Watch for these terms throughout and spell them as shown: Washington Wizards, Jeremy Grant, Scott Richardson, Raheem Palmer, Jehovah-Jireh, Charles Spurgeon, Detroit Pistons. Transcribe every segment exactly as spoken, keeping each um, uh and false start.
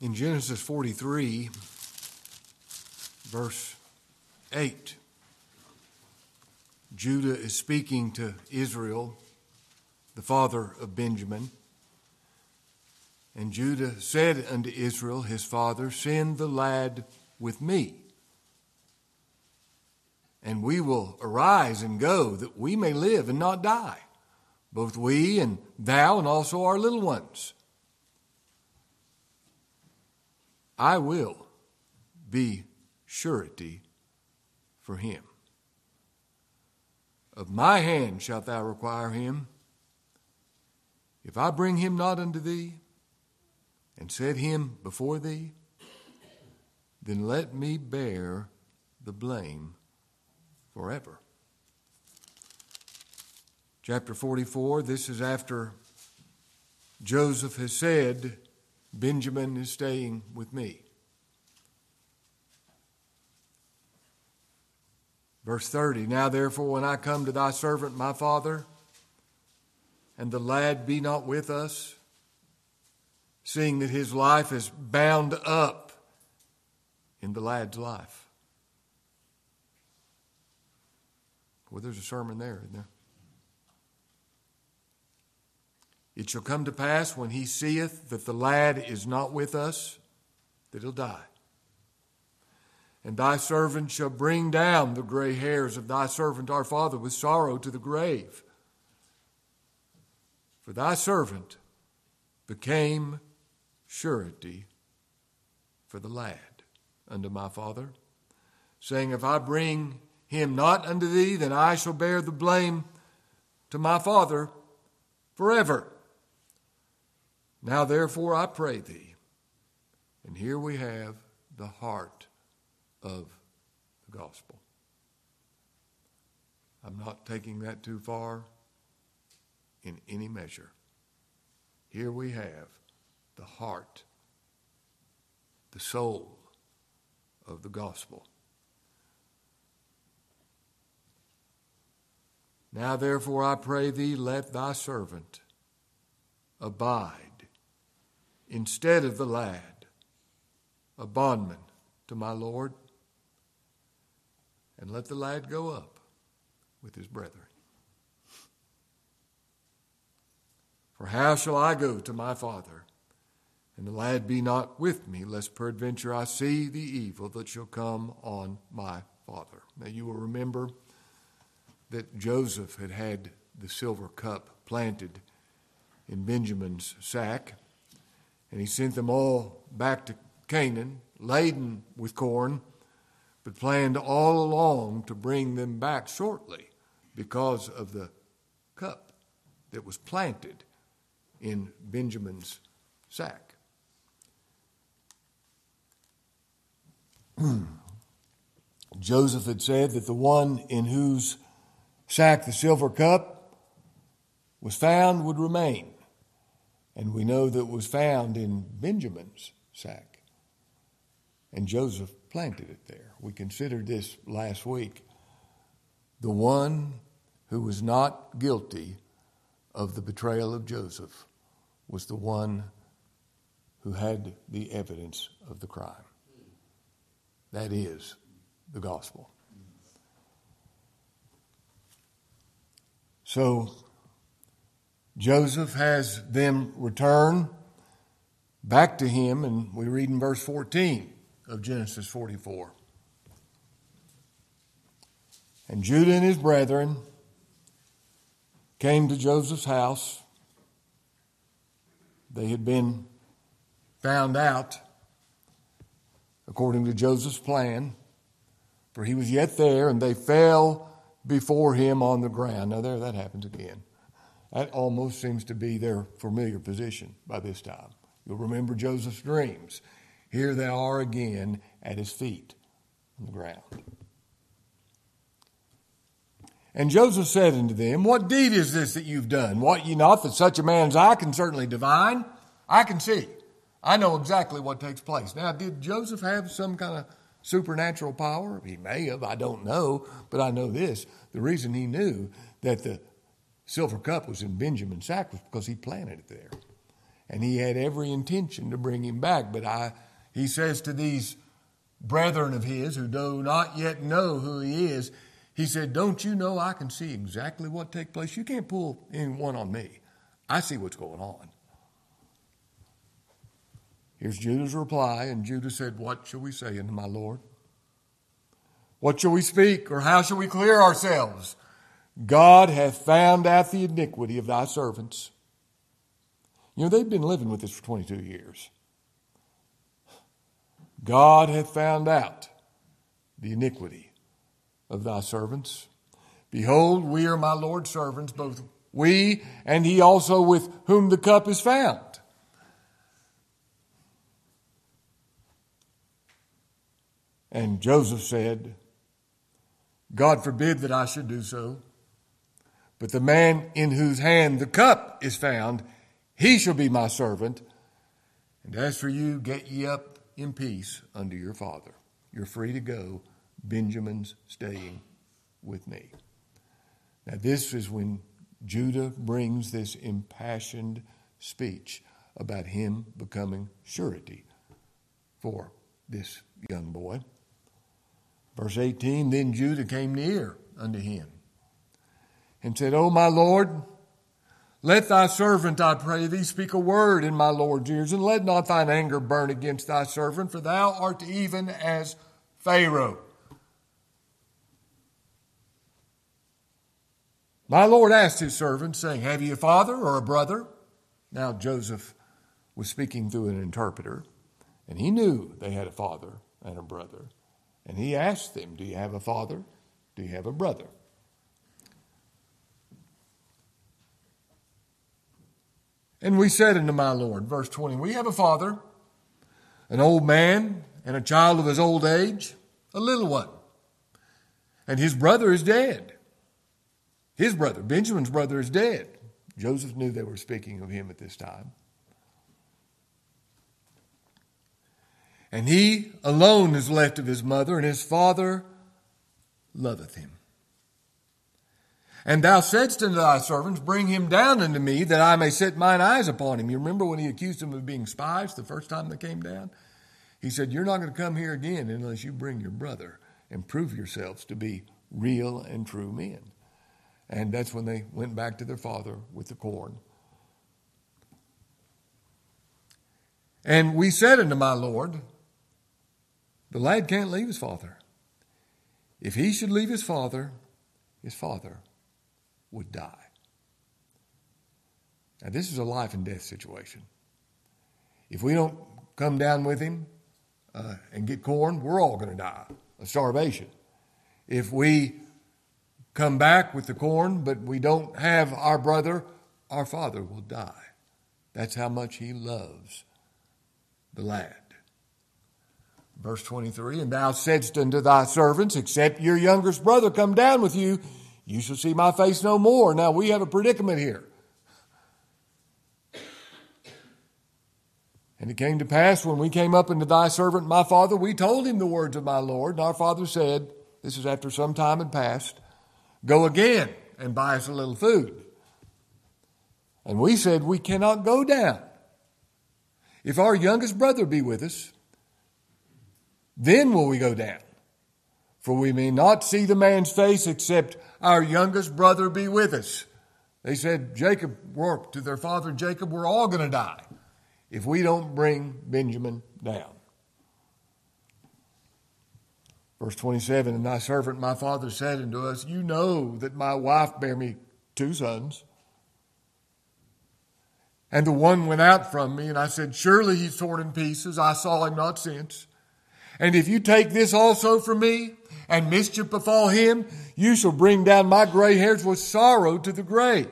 in Genesis forty-three, verse eight, Judah is speaking to Israel, the father of Benjamin. And Judah said unto Israel, his father, send the lad with me, and we will arise and go, that we may live and not die, both we and thou and also our little ones. I will be surety for him. Of my hand shalt thou require him. If I bring him not unto thee, and set him before thee, then let me bear the blame forever. Chapter forty-four, this is after Joseph has said, Benjamin is staying with me. Verse thirty, now therefore when I come to thy servant my father, and the lad be not with us, seeing that his life is bound up in the lad's life. Well, there's a sermon there, isn't there? It shall come to pass when he seeth that the lad is not with us, that he'll die. And thy servant shall bring down the gray hairs of thy servant our father with sorrow to the grave. For thy servant became surety for the lad unto my father, saying, if I bring him not unto thee, then I shall bear the blame to my father forever. Now therefore I pray thee. And here we have the heart of the gospel. I'm not taking that too far in any measure. Here we have the heart, the soul of the gospel. Now therefore I pray thee, let thy servant abide instead of the lad, a bondman to my Lord, and let the lad go up with his brethren. For how shall I go to my father, and the lad be not with me, lest peradventure I see the evil that shall come on my father? Now you will remember that Joseph had had the silver cup planted in Benjamin's sack, and he sent them all back to Canaan, laden with corn, but planned all along to bring them back shortly because of the cup that was planted in Benjamin's sack. Joseph had said that the one in whose sack the silver cup was found would remain. And we know that it was found in Benjamin's sack. And Joseph planted it there. We considered this last week. The one who was not guilty of the betrayal of Joseph was the one who had the evidence of the crime. That is the gospel. So Joseph has them return back to him, and we read in verse fourteen of Genesis forty-four. And Judah and his brethren came to Joseph's house. They had been found out according to Joseph's plan, for he was yet there, and they fell before him on the ground. Now there, that happens again. That almost seems to be their familiar position by this time. You'll remember Joseph's dreams. Here they are again at his feet on the ground. And Joseph said unto them, what deed is this that you've done? Wot ye not that such a man as I can certainly divine? I can see. I know exactly what takes place. Now, did Joseph have some kind of supernatural power? He may have, I don't know, but I know this. The reason he knew that the silver cup was in Benjamin's sack was because he planted it there. And he had every intention to bring him back. But I, he says to these brethren of his who do not yet know who he is, he said, don't you know I can see exactly what takes place? You can't pull any one on me. I see what's going on. Here's Judah's reply. And Judah said, what shall we say unto my Lord? What shall we speak, or how shall we clear ourselves? God hath found out the iniquity of thy servants. You know, they've been living with this for twenty-two years. God hath found out the iniquity of thy servants. Behold, we are my Lord's servants, both we and he also with whom the cup is found. And Joseph said, God forbid that I should do so. But the man in whose hand the cup is found, he shall be my servant. And as for you, get ye up in peace unto your father. You're free to go. Benjamin's staying with me. Now this is when Judah brings this impassioned speech about him becoming surety for this young boy. Verse eighteen, then Judah came near unto him and said, O my Lord, let thy servant, I pray thee, speak a word in my Lord's ears, and let not thine anger burn against thy servant, for thou art even as Pharaoh. My Lord asked his servant, saying, have ye a father or a brother? Now Joseph was speaking through an interpreter, and he knew they had a father and a brother. And he asked them, do you have a father? Do you have a brother? And we said unto my Lord, verse twenty, we have a father, an old man, and a child of his old age, a little one. And his brother is dead. His brother, Benjamin's brother, is dead. Joseph knew they were speaking of him at this time. And he alone is left of his mother, and his father loveth him. And thou saidst unto thy servants, bring him down unto me, that I may set mine eyes upon him. You remember when he accused them of being spies the first time they came down? He said, you're not going to come here again unless you bring your brother and prove yourselves to be real and true men. And that's when they went back to their father with the corn. And we said unto my Lord, the lad can't leave his father. If he should leave his father, his father would die. Now, this is a life and death situation. If we don't come down with him uh, and get corn, we're all going to die of starvation. If we come back with the corn, but we don't have our brother, our father will die. That's how much he loves the lad. Verse twenty-three, and thou saidst unto thy servants, except your youngest brother come down with you, you shall see my face no more. Now we have a predicament here. And it came to pass when we came up unto thy servant, my father, we told him the words of my Lord. And our father said, this is after some time had passed, go again and buy us a little food. And we said, we cannot go down. If our youngest brother be with us, then will we go down. For we may not see the man's face except our youngest brother be with us. They said, Jacob, to their father Jacob, we're all going to die if we don't bring Benjamin down. Verse twenty-seven, and thy servant my father said unto us, you know that my wife bare me two sons. And the one went out from me, and I said, surely he's torn in pieces. I saw him not since. And if you take this also from me, and mischief befall him, you shall bring down my gray hairs with sorrow to the grave.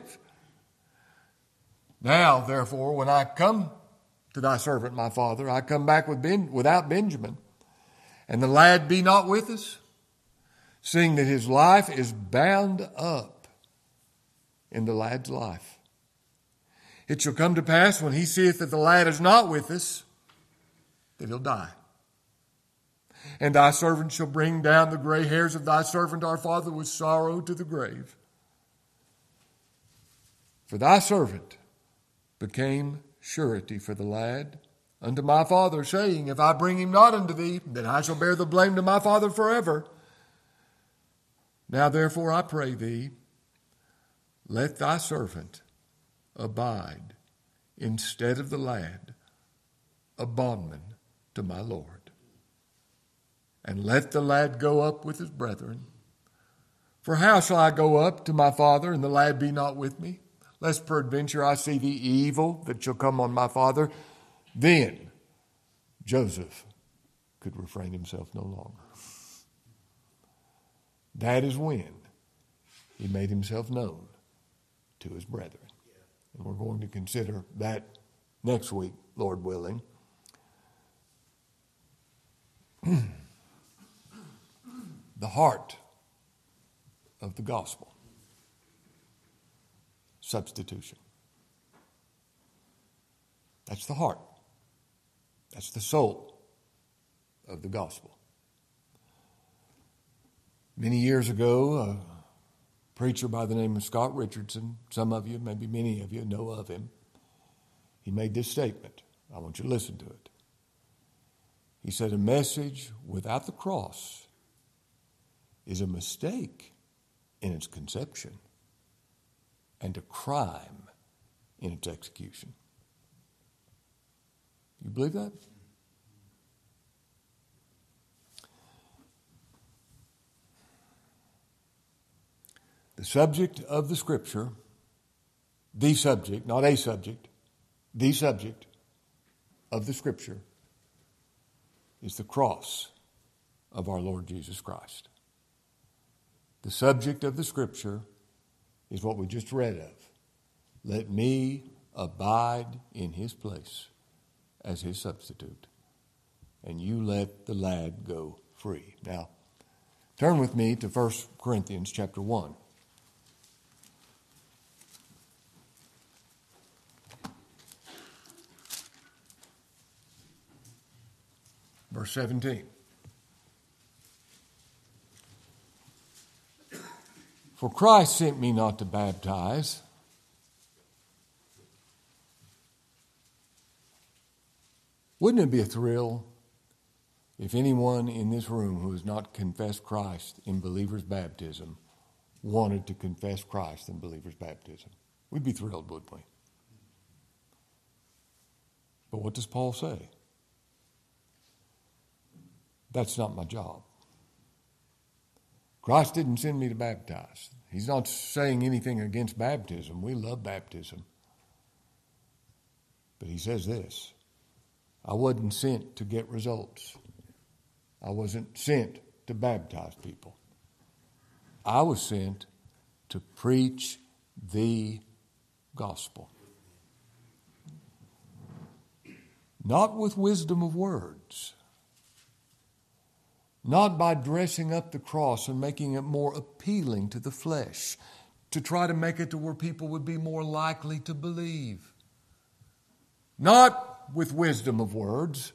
Now, therefore, when I come to thy servant, my father, I come back with ben, without Benjamin, and the lad be not with us, seeing that his life is bound up in the lad's life. It shall come to pass when he seeth that the lad is not with us, that he'll die. And thy servant shall bring down the gray hairs of thy servant our father with sorrow to the grave. For thy servant became surety for the lad, unto my father, saying, if I bring him not unto thee, then I shall bear the blame to my father forever. Now therefore I pray thee, let thy servant abide instead of the lad, a bondman to my Lord. And let the lad go up with his brethren. For how shall I go up to my father, and the lad be not with me? Lest peradventure I see the evil that shall come on my father. Then Joseph could refrain himself no longer. That is when he made himself known to his brethren. And we're going to consider that next week, Lord willing. The heart of the gospel. Substitution. That's the heart. That's the soul of the gospel. Many years ago, a preacher by the name of Scott Richardson, some of you, maybe many of you know of him, he made this statement. I want you to listen to it. He said, a message without the cross is a mistake in its conception and a crime in its execution. You believe that? The subject of the Scripture, the subject, not a subject, the subject of the Scripture is the cross of our Lord Jesus Christ. The subject of the Scripture is what we just read of. Let me abide in his place as his substitute, and you let the lad go free. Now, turn with me to First Corinthians chapter one. Verse seventeen. For Christ sent me not to baptize, wouldn't it be a thrill if anyone in this room who has not confessed Christ in believer's baptism wanted to confess Christ in believer's baptism? We'd be thrilled, wouldn't we? But what does Paul say? That's not my job. Christ didn't send me to baptize. He's not saying anything against baptism. We love baptism. But he says this. I wasn't sent to get results. I wasn't sent to baptize people. I was sent to preach the gospel. Not with wisdom of words. Not by dressing up the cross and making it more appealing to the flesh, to try to make it to where people would be more likely to believe. Not with wisdom of words,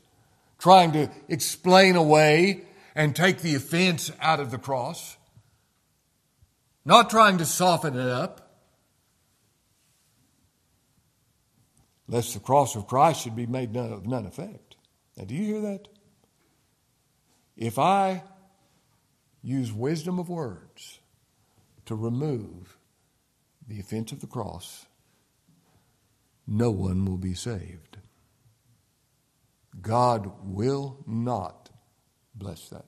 trying to explain away and take the offense out of the cross. Not trying to soften it up, lest the cross of Christ should be made of none effect. Now, do you hear that? If I use wisdom of words to remove the offense of the cross, no one will be saved. God will not bless that.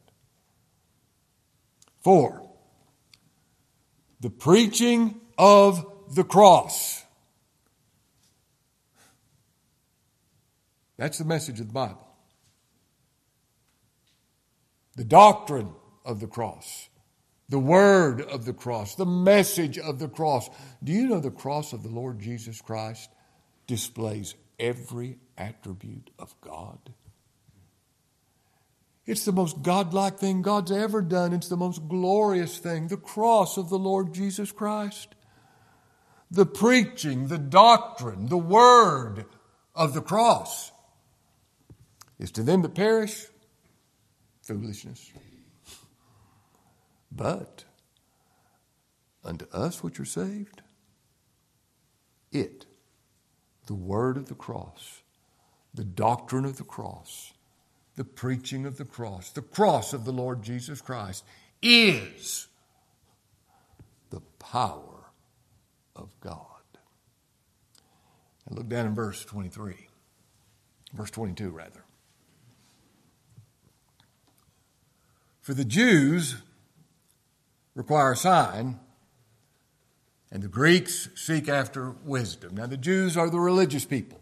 Four, the preaching of the cross. That's the message of the Bible. The doctrine of the cross, the word of the cross, the message of the cross. Do you know the cross of the Lord Jesus Christ displays every attribute of God? It's the most godlike thing God's ever done. It's the most glorious thing, the cross of the Lord Jesus Christ. The preaching, the doctrine, the word of the cross is to them that perish foolishness. But unto us which are saved, it the word of the cross, the doctrine of the cross, the preaching of the cross, the cross of the Lord Jesus Christ is the power of God. And look down in verse twenty-three, verse twenty-two rather. For the Jews require a sign, and the Greeks seek after wisdom. Now, the Jews are the religious people.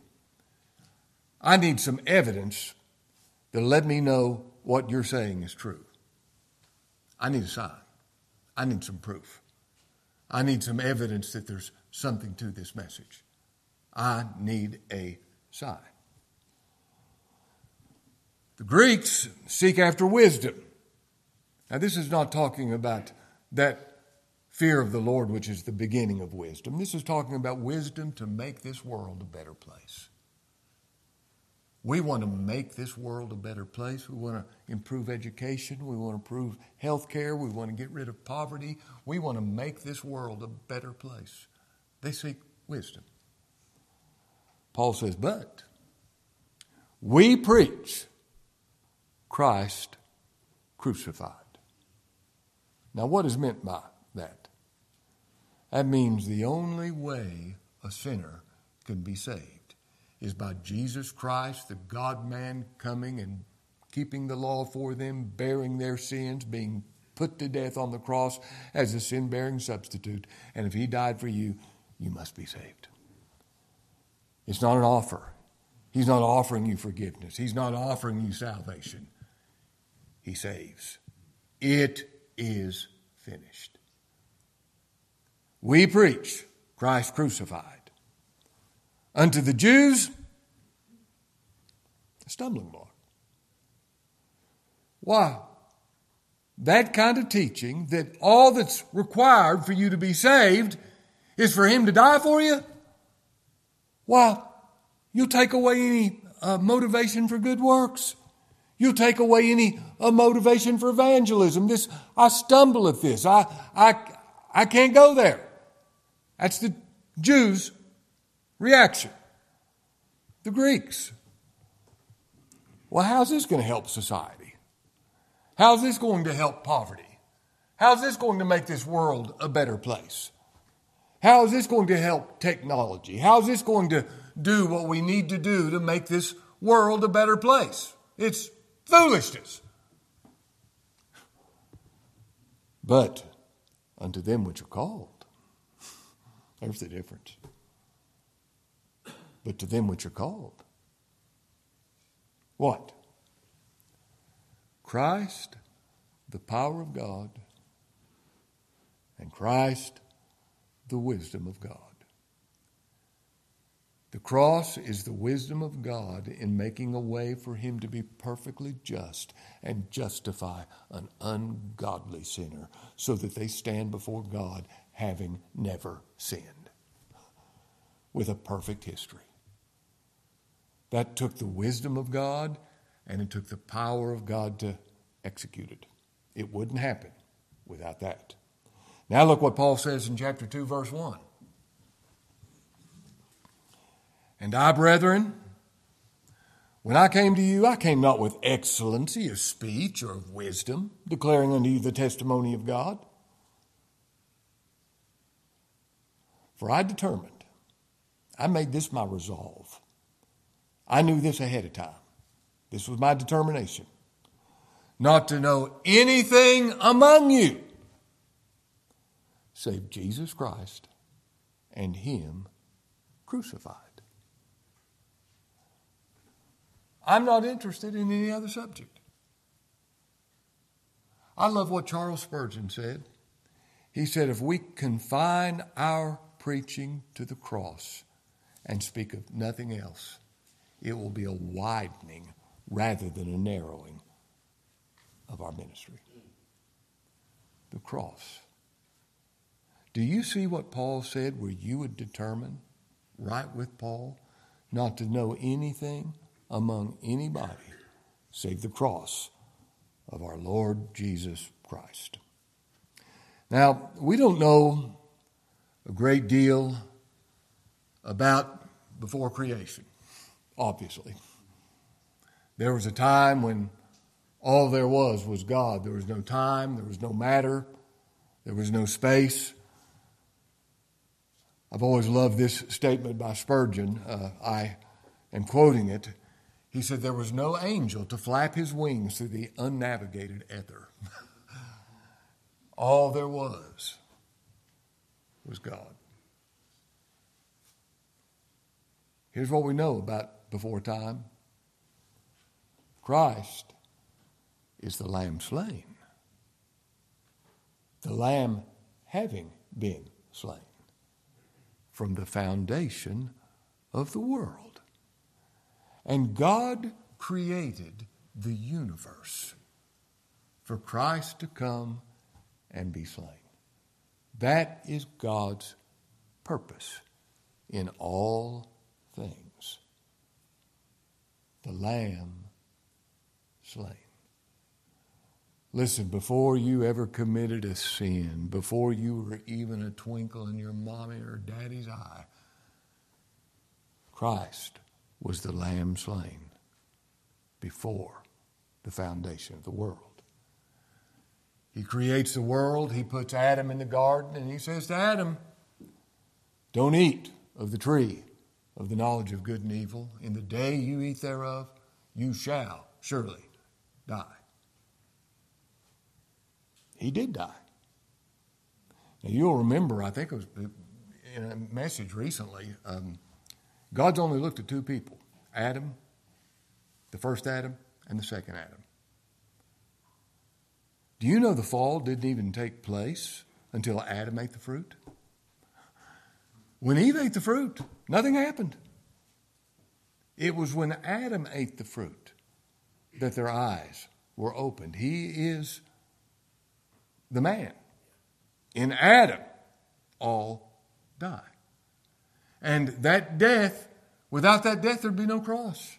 I need some evidence to let me know what you're saying is true. I need a sign. I need some proof. I need some evidence that there's something to this message. I need a sign. The Greeks seek after wisdom. Now, this is not talking about that fear of the Lord, which is the beginning of wisdom. This is talking about wisdom to make this world a better place. We want to make this world a better place. We want to improve education. We want to improve health care. We want to get rid of poverty. We want to make this world a better place. They seek wisdom. Paul says, but we preach Christ crucified. Now, what is meant by that? That means the only way a sinner can be saved is by Jesus Christ, the God-man, coming and keeping the law for them, bearing their sins, being put to death on the cross as a sin-bearing substitute. And if he died for you, you must be saved. It's not an offer. He's not offering you forgiveness. He's not offering you salvation. He saves. It is finished. We preach Christ crucified. Unto the Jews, a stumbling block. Why? That kind of teaching that all that's required for you to be saved is for him to die for you? Why? You'll take away any uh, motivation for good works. You'll take away any uh, motivation for evangelism. This, I stumble at this. I, I, I can't go there. That's the Jews' reaction. The Greeks. Well, how's this going to help society? How's this going to help poverty? How's this going to make this world a better place? How is this going to help technology? How is this going to do what we need to do to make this world a better place? It's foolishness. But unto them which are called, there's the difference. But to them which are called, what? Christ, the power of God, and Christ, the wisdom of God. The cross is the wisdom of God in making a way for him to be perfectly just and justify an ungodly sinner so that they stand before God having never sinned, with a perfect history. That took the wisdom of God, and it took the power of God to execute it. It wouldn't happen without that. Now look what Paul says in chapter two, verse one. And I, brethren, when I came to you, I came not with excellency of speech or of wisdom, declaring unto you the testimony of God. For I determined, I made this my resolve. I knew this ahead of time. This was my determination. Not to know anything among you save Jesus Christ and him crucified. I'm not interested in any other subject. I love what Charles Spurgeon said. He said, if we confine our preaching to the cross and speak of nothing else, it will be a widening rather than a narrowing of our ministry. The cross. Do you see what Paul said, where you would determine, right with Paul, not to know anything among anybody save the cross of our Lord Jesus Christ? Now, we don't know a great deal about before creation, obviously. There was a time when all there was was God. There was no time. There was no matter. There was no space. I've always loved this statement by Spurgeon. Uh, I am quoting it. He said, there was no angel to flap his wings through the unnavigated ether. All there was was God. Here's what we know about before time. Christ is the Lamb slain. The Lamb having been slain from the foundation of the world. And God created the universe for Christ to come and be slain. That is God's purpose in all things. The Lamb slain. Listen, before you ever committed a sin, before you were even a twinkle in your mommy or daddy's eye, Christ was the Lamb slain before the foundation of the world. He creates the world. He puts Adam in the garden, and he says to Adam, don't eat of the tree of the knowledge of good and evil. In the day you eat thereof, you shall surely die. He did die. Now, you'll remember, I think it was in a message recently, um, God's only looked at two people, Adam, the first Adam, and the second Adam. Do you know the fall didn't even take place until Adam ate the fruit? When Eve ate the fruit, nothing happened. It was when Adam ate the fruit that their eyes were opened. He is the man. In Adam, all die. And that death, without that death, there'd be no cross.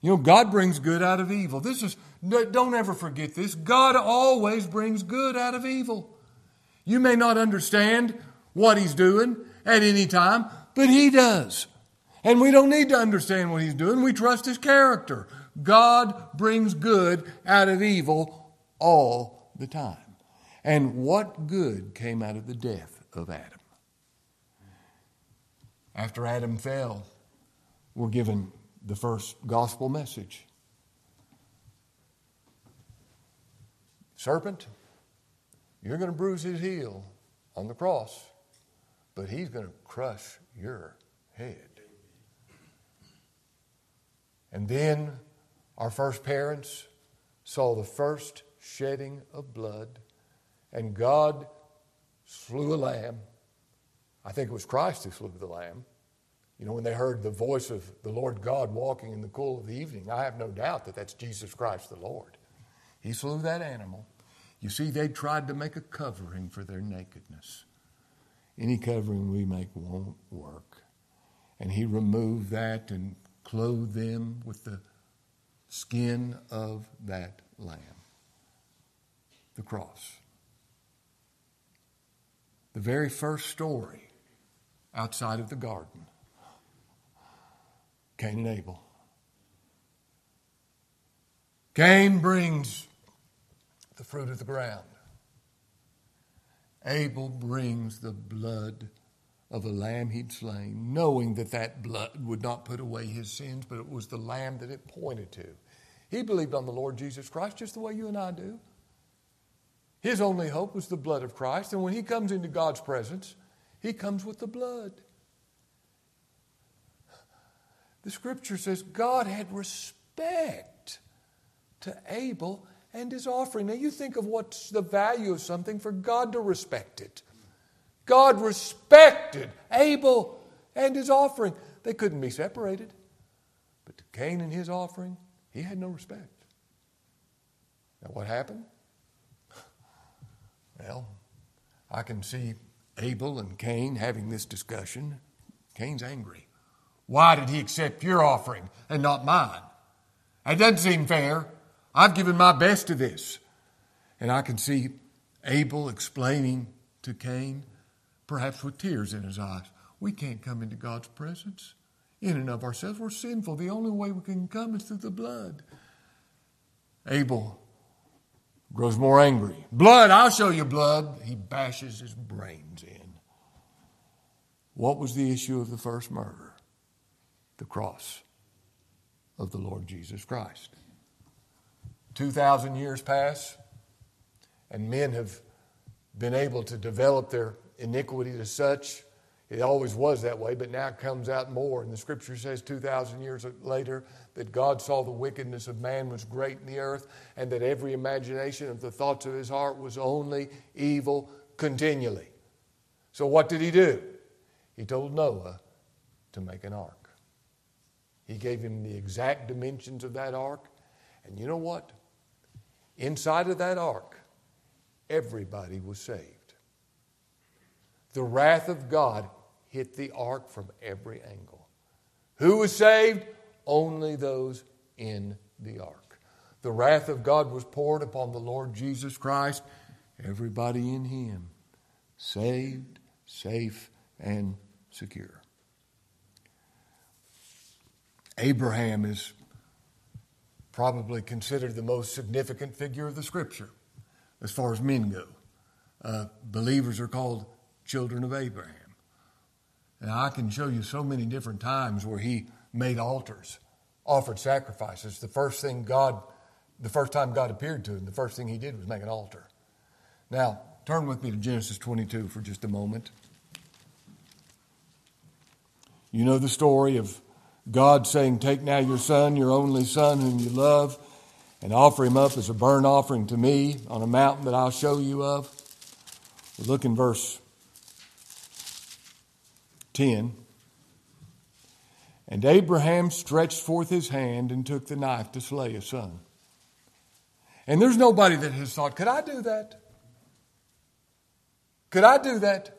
You know, God brings good out of evil. This is, don't ever forget this. God always brings good out of evil. You may not understand what he's doing at any time, but he does. And we don't need to understand what he's doing. We trust his character. God brings good out of evil all the time. And what good came out of the death of Adam? After Adam fell, we're given the first gospel message. Serpent, you're going to bruise his heel on the cross, but he's going to crush your head. And then our first parents saw the first shedding of blood, and God slew a lamb. I think it was Christ who slew the lamb. You know, when they heard the voice of the Lord God walking in the cool of the evening, I have no doubt that that's Jesus Christ the Lord. He slew that animal. You see, they tried to make a covering for their nakedness. Any covering we make won't work. And he removed that and clothed them with the skin of that lamb. The cross. The very first story outside of the garden, Cain and Abel. Cain brings the fruit of the ground. Abel brings the blood of a lamb he'd slain, knowing that that blood would not put away his sins, but it was the lamb that it pointed to. He believed on the Lord Jesus Christ just the way you and I do. His only hope was the blood of Christ, and when he comes into God's presence, he comes with the blood. The scripture says God had respect to Abel and his offering. Now you think of what's the value of something for God to respect it. God respected Abel and his offering. They couldn't be separated. But to Cain and his offering, he had no respect. Now what happened? Well, I can see Abel and Cain having this discussion. Cain's angry. Why did he accept your offering and not mine? It doesn't seem fair. I've given my best to this. And I can see Abel explaining to Cain, perhaps with tears in his eyes, we can't come into God's presence in and of ourselves. We're sinful. The only way we can come is through the blood. Abel grows more angry. Blood, I'll show you blood. He bashes his brains in. What was the issue of the first murder? The cross of the Lord Jesus Christ. two thousand years pass, and men have been able to develop their iniquity to such. It always was that way, but now it comes out more. And the Scripture says two thousand years later that God saw the wickedness of man was great in the earth, and that every imagination of the thoughts of his heart was only evil continually. So what did he do? He told Noah to make an ark. He gave him the exact dimensions of that ark. And you know what? Inside of that ark, everybody was saved. The wrath of God hit the ark from every angle. Who was saved? Only those in the ark. The wrath of God was poured upon the Lord Jesus Christ. Everybody in Him. Saved, safe, and secure. Abraham is probably considered the most significant figure of the Scripture as far as men go. Uh, believers are called children of Abraham. And I can show you so many different times where he made altars, offered sacrifices. The first thing God, the first time God appeared to him, the first thing he did was make an altar. Now, turn with me to Genesis twenty-two for just a moment. You know the story of God saying, "Take now your son, your only son whom you love, and offer him up as a burnt offering to me on a mountain that I'll show you of." Look in verse ten. And Abraham stretched forth his hand and took the knife to slay his son. And there's nobody that has thought, could I do that? Could I do that?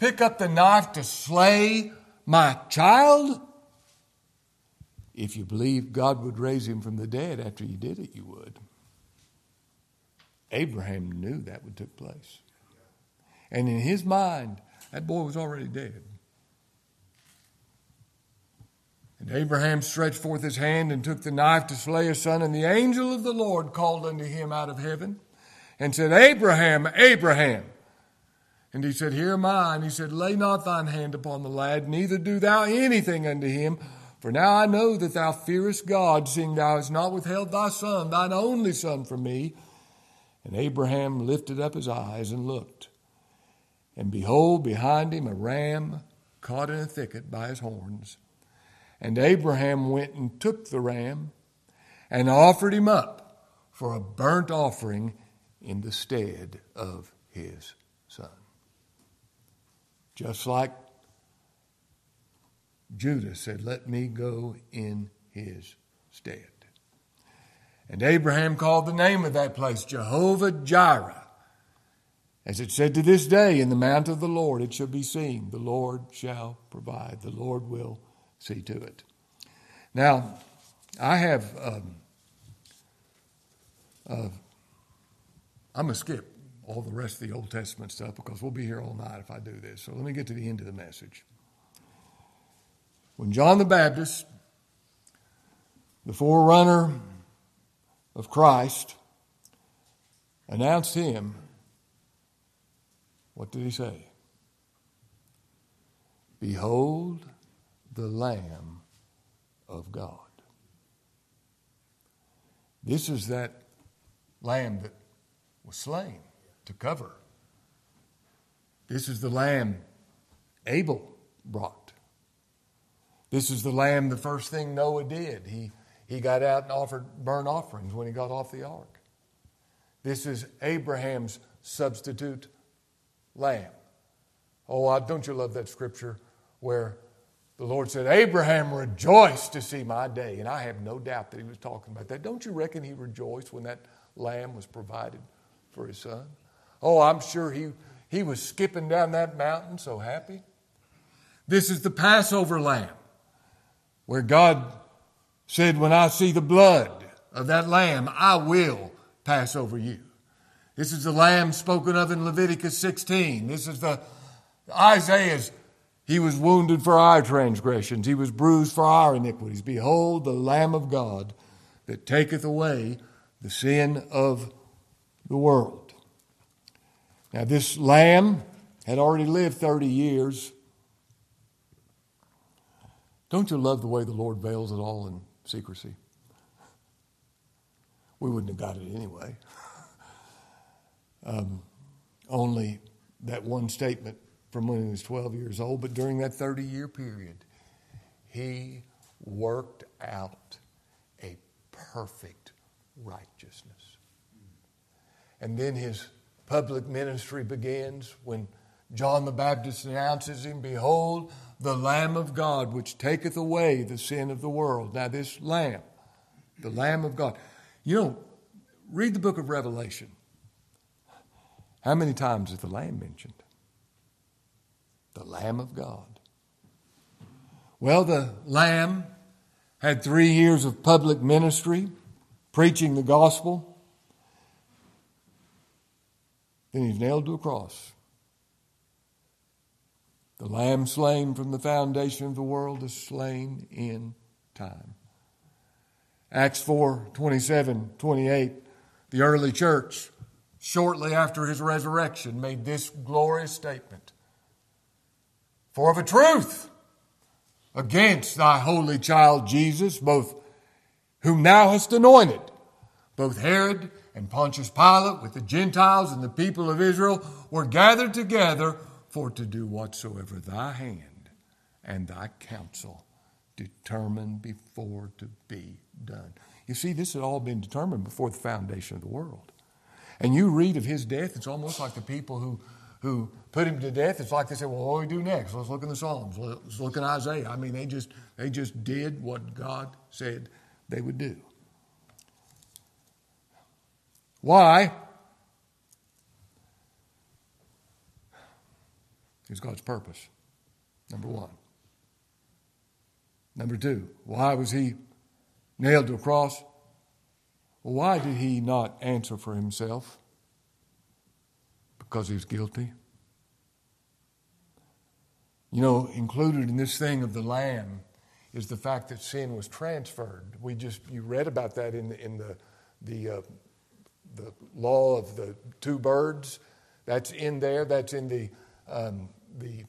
Pick up the knife to slay my child? If you believed God would raise him from the dead after you did it, you would. Abraham knew that would take place. And in his mind, that boy was already dead. And Abraham stretched forth his hand and took the knife to slay his son. And the angel of the Lord called unto him out of heaven and said, "Abraham, Abraham." And he said, "Here am I." And he said, "Lay not thine hand upon the lad, neither do thou anything unto him. For now I know that thou fearest God, seeing thou hast not withheld thy son, thine only son, from me." And Abraham lifted up his eyes and looked. And behold, behind him a ram caught in a thicket by his horns. And Abraham went and took the ram and offered him up for a burnt offering in the stead of his son. Just like Judah said, "Let me go in his stead." And Abraham called the name of that place Jehovah-Jireh. As it said, "To this day in the mount of the Lord it shall be seen. The Lord shall provide." The Lord will see to it. Now, I have, um, uh, I'm going to skip all the rest of the Old Testament stuff because we'll be here all night if I do this. So let me get to the end of the message. When John the Baptist, the forerunner of Christ, announced him, what did he say? "Behold the Lamb of God." This is that lamb that was slain to cover. This is the lamb Abel brought. This is the lamb, the first thing Noah did. He, he got out and offered burnt offerings when he got off the ark. This is Abraham's substitute lamb. Oh, don't you love that scripture where the Lord said, "Abraham rejoiced to see my day." And I have no doubt that he was talking about that. Don't you reckon he rejoiced when that lamb was provided for his son? Oh, I'm sure he, he was skipping down that mountain so happy. This is the Passover lamb where God said, "When I see the blood of that lamb, I will pass over you." This is the lamb spoken of in Leviticus sixteen. This is the Isaiah's He was wounded for our transgressions. He was bruised for our iniquities. Behold, the Lamb of God that taketh away the sin of the world. Now, this Lamb had already lived thirty years. Don't you love the way the Lord veils it all in secrecy? We wouldn't have got it anyway. um, only that one statement from when he was twelve years old, but during that thirty-year period, he worked out a perfect righteousness. And then his public ministry begins when John the Baptist announces him, "Behold, the Lamb of God, which taketh away the sin of the world." Now this Lamb, the Lamb of God. You know, read the book of Revelation. How many times is the Lamb mentioned? The Lamb of God. Well, the Lamb had three years of public ministry, preaching the gospel. Then he's nailed to a cross. The Lamb slain from the foundation of the world is slain in time. Acts four, twenty-seven, twenty-eight, the early church, shortly after his resurrection, made this glorious statement. "For of a truth, against thy holy child Jesus, both whom thou hast anointed, both Herod and Pontius Pilate, with the Gentiles and the people of Israel, were gathered together for to do whatsoever thy hand and thy counsel determined before to be done." You see, this had all been determined before the foundation of the world. And you read of his death, it's almost like the people who who put him to death, it's like they said, well, what do we do next? Let's look in the Psalms. Let's look in Isaiah. I mean, they just they just did what God said they would do. Why? It's God's purpose, number one. Number two, why was he nailed to a cross? Well, why did he not answer for himself? Because he was guilty. You know, included in this thing of the Lamb is the fact that sin was transferred. We just, you read about that in the, in the, the, uh, the law of the two birds. That's in there. That's in the, um, the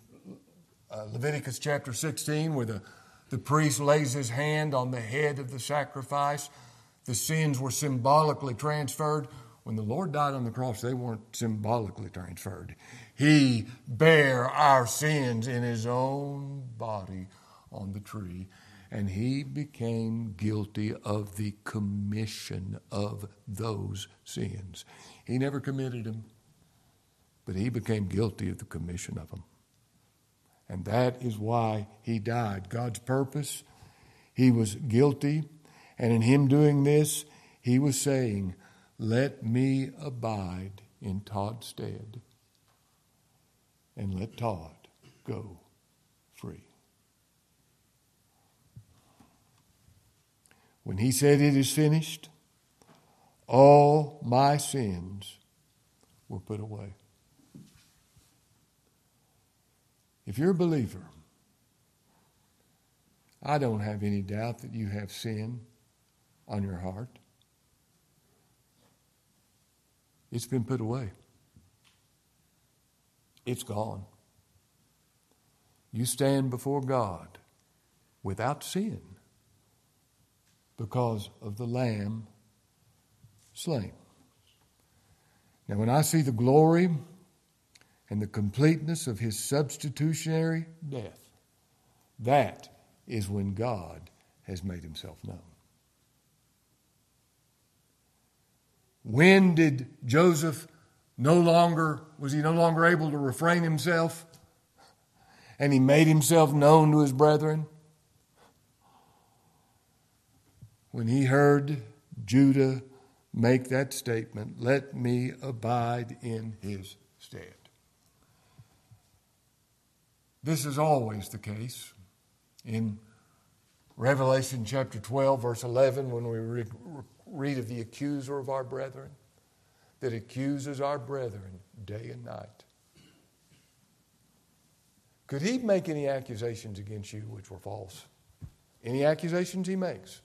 uh, Leviticus chapter sixteen, where the, the priest lays his hand on the head of the sacrifice. The sins were symbolically transferred. When the Lord died on the cross, they weren't symbolically transferred. He bare our sins in his own body on the tree, and he became guilty of the commission of those sins. He never committed them, but he became guilty of the commission of them. And that is why he died. God's purpose, he was guilty, and in him doing this, he was saying, "Let me abide in Todd's stead, and let Todd go free." When he said, "It is finished," all my sins were put away. If you're a believer, I don't have any doubt that you have sin on your heart. It's been put away. It's gone. You stand before God without sin because of the Lamb slain. Now, when I see the glory and the completeness of his substitutionary death, that is when God has made himself known. When did Joseph no longer, was he no longer able to refrain himself? And he made himself known to his brethren? When he heard Judah make that statement, "Let me abide in his stead." This is always the case. In Revelation chapter twelve, verse eleven, when we read, Read of the accuser of our brethren, that accuses our brethren day and night. Could he make any accusations against you which were false? Any accusations he makes,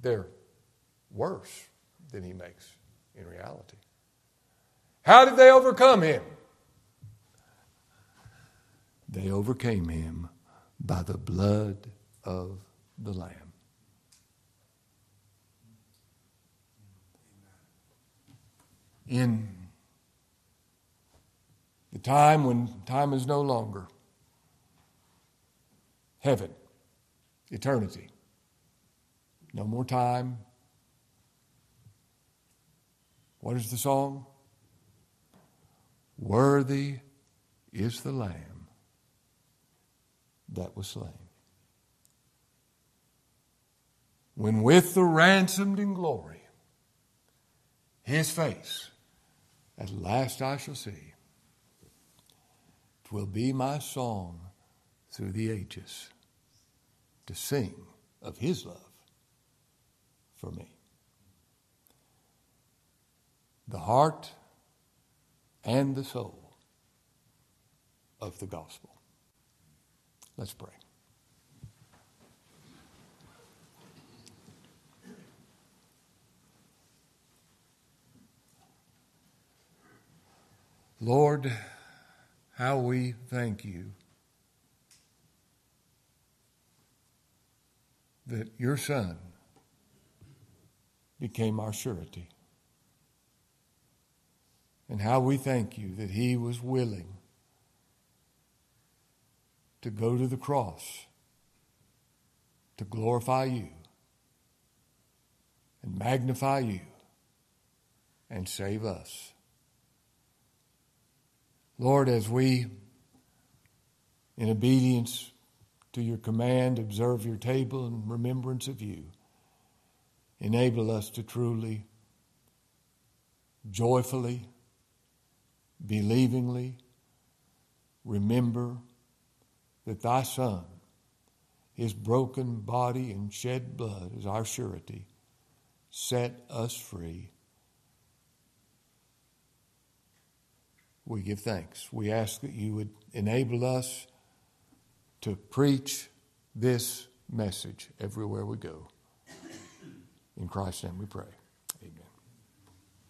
they're worse than he makes in reality. How did they overcome him? They overcame him by the blood of the Lamb. In the time when time is no longer, heaven, eternity, no more time. What is the song? Worthy is the Lamb that was slain. When with the ransomed in glory, his face at last I shall see. 'Twill be my song through the ages to sing of his love for me. The heart and the soul of the gospel. Let's pray. Lord, how we thank you that your Son became our surety. And how we thank you that he was willing to go to the cross to glorify you and magnify you and save us. Lord, as we, in obedience to your command, observe your table in remembrance of you, enable us to truly, joyfully, believingly remember that thy Son, his broken body and shed blood is our surety, set us free. We give thanks. We ask that you would enable us to preach this message everywhere we go. In Christ's name we pray.